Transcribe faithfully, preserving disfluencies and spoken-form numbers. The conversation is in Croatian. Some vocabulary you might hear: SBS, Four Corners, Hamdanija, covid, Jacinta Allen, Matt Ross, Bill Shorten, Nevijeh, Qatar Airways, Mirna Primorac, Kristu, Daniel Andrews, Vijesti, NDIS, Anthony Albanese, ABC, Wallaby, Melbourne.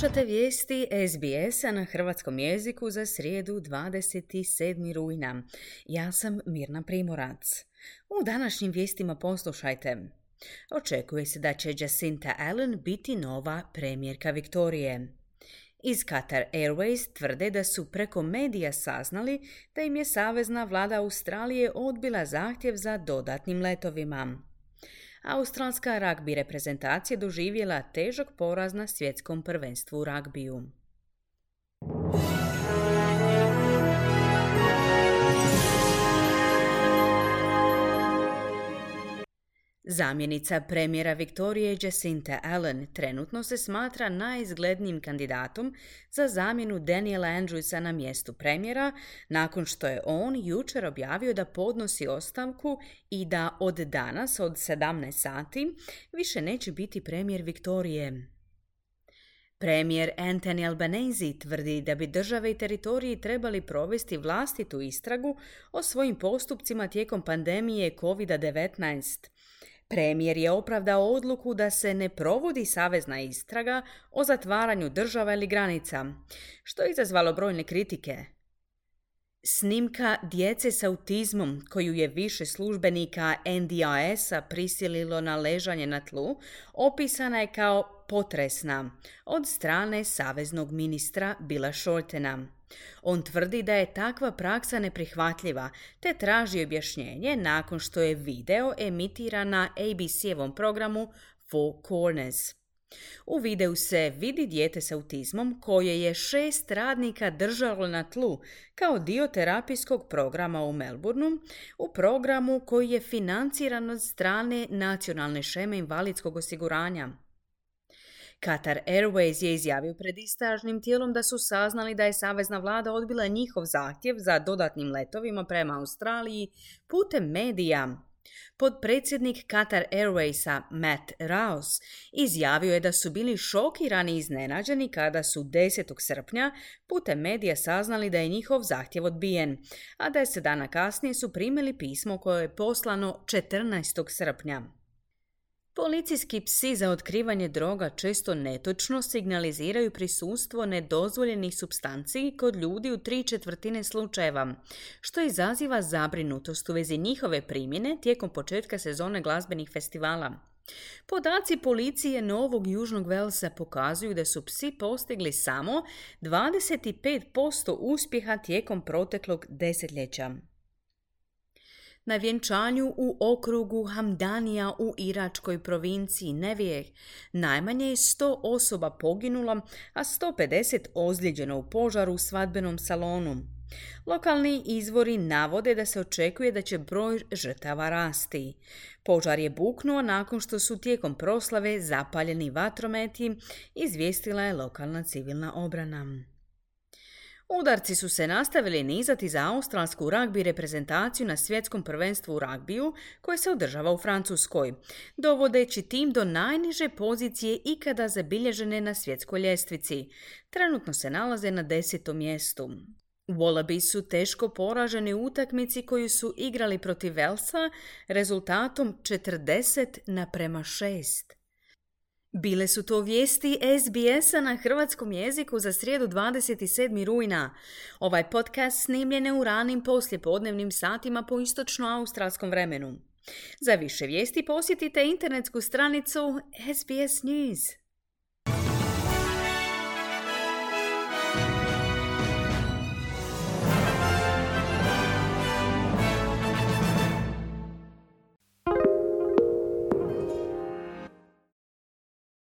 Slušate vijesti S B S-a na hrvatskom jeziku za srijedu dvadeset sedmog rujna. Ja sam Mirna Primorac. U današnjim vijestima poslušajte. Očekuje se da će Jacinta Allen biti nova premijerka Viktorije. Iz Qatar Airways tvrde da su preko medija saznali da im je savezna vlada Australije odbila zahtjev za dodatnim letovima. Australska ragbi reprezentacija doživjela težak poraz na svjetskom prvenstvu u ragbiju. Zamjenica premijera Viktorije Jacinta Allen trenutno se smatra najizglednijim kandidatom za zamjenu Daniela Andrewsa na mjestu premijera, nakon što je on jučer objavio da podnosi ostavku i da od danas, od sedamnaest sati, više neće biti premijer Viktorije. Premijer Anthony Albanese tvrdi da bi države i teritoriji trebali provesti vlastitu istragu o svojim postupcima tijekom pandemije covid devetnaest. Premijer je opravdao odluku da se ne provodi savezna istraga o zatvaranju država ili granica, što je izazvalo brojne kritike. Snimka djece s autizmom, koju je više službenika N D I S-a prisililo na ležanje na tlu, opisana je kao potresna od strane saveznog ministra Billa Shortena. On tvrdi da je takva praksa neprihvatljiva, te traži objašnjenje nakon što je video emitira na A B C-evom programu Four Corners. U videu se vidi dijete s autizmom koje je šest radnika držalo na tlu kao dio terapijskog programa u Melbourneu, u programu koji je financiran od strane nacionalne sheme invalidskog osiguranja. Qatar Airways je izjavio pred istražnim tijelom da su saznali da je savezna vlada odbila njihov zahtjev za dodatnim letovima prema Australiji putem medija. Potpredsjednik Qatar Airwaysa Matt Ross izjavio je da su bili šokirani i iznenađeni kada su desetog srpnja putem medija saznali da je njihov zahtjev odbijen, a deset dana kasnije su primili pismo koje je poslano četrnaestog srpnja. Policijski psi za otkrivanje droga često netočno signaliziraju prisustvo nedozvoljenih supstanci kod ljudi u tri četvrtine slučajeva, što izaziva zabrinutost u vezi njihove primjene tijekom početka sezone glazbenih festivala. Podaci policije Novog Južnog Velsa pokazuju da su psi postigli samo dvadeset pet posto uspjeha tijekom proteklog desetljeća. Na vjenčanju u okrugu Hamdanija u iračkoj provinciji Nevijeh najmanje je sto osoba poginulo, a sto pedeset ozlijeđeno u požaru u svadbenom salonu. Lokalni izvori navode da se očekuje da će broj žrtava rasti. Požar je buknuo nakon što su tijekom proslave zapaljeni vatrometi, izvijestila je lokalna civilna obrana. Udarci su se nastavili nizati za australsku ragbi reprezentaciju na svjetskom prvenstvu u ragbiju koje se održava u Francuskoj, dovodeći tim do najniže pozicije ikada zabilježene na svjetskoj ljestvici. Trenutno se nalaze na desetom mjestu. Wallaby su teško poraženi u utakmici koju su igrali protiv Velsa rezultatom četrdeset naprema šest. Bile su to vijesti S B S-a na hrvatskom jeziku za srijedu dvadeset sedmog rujna. Ovaj podcast snimljen je u ranim poslijepodnevnim satima po istočno-australskom vremenu. Za više vijesti posjetite internetsku stranicu S B S News.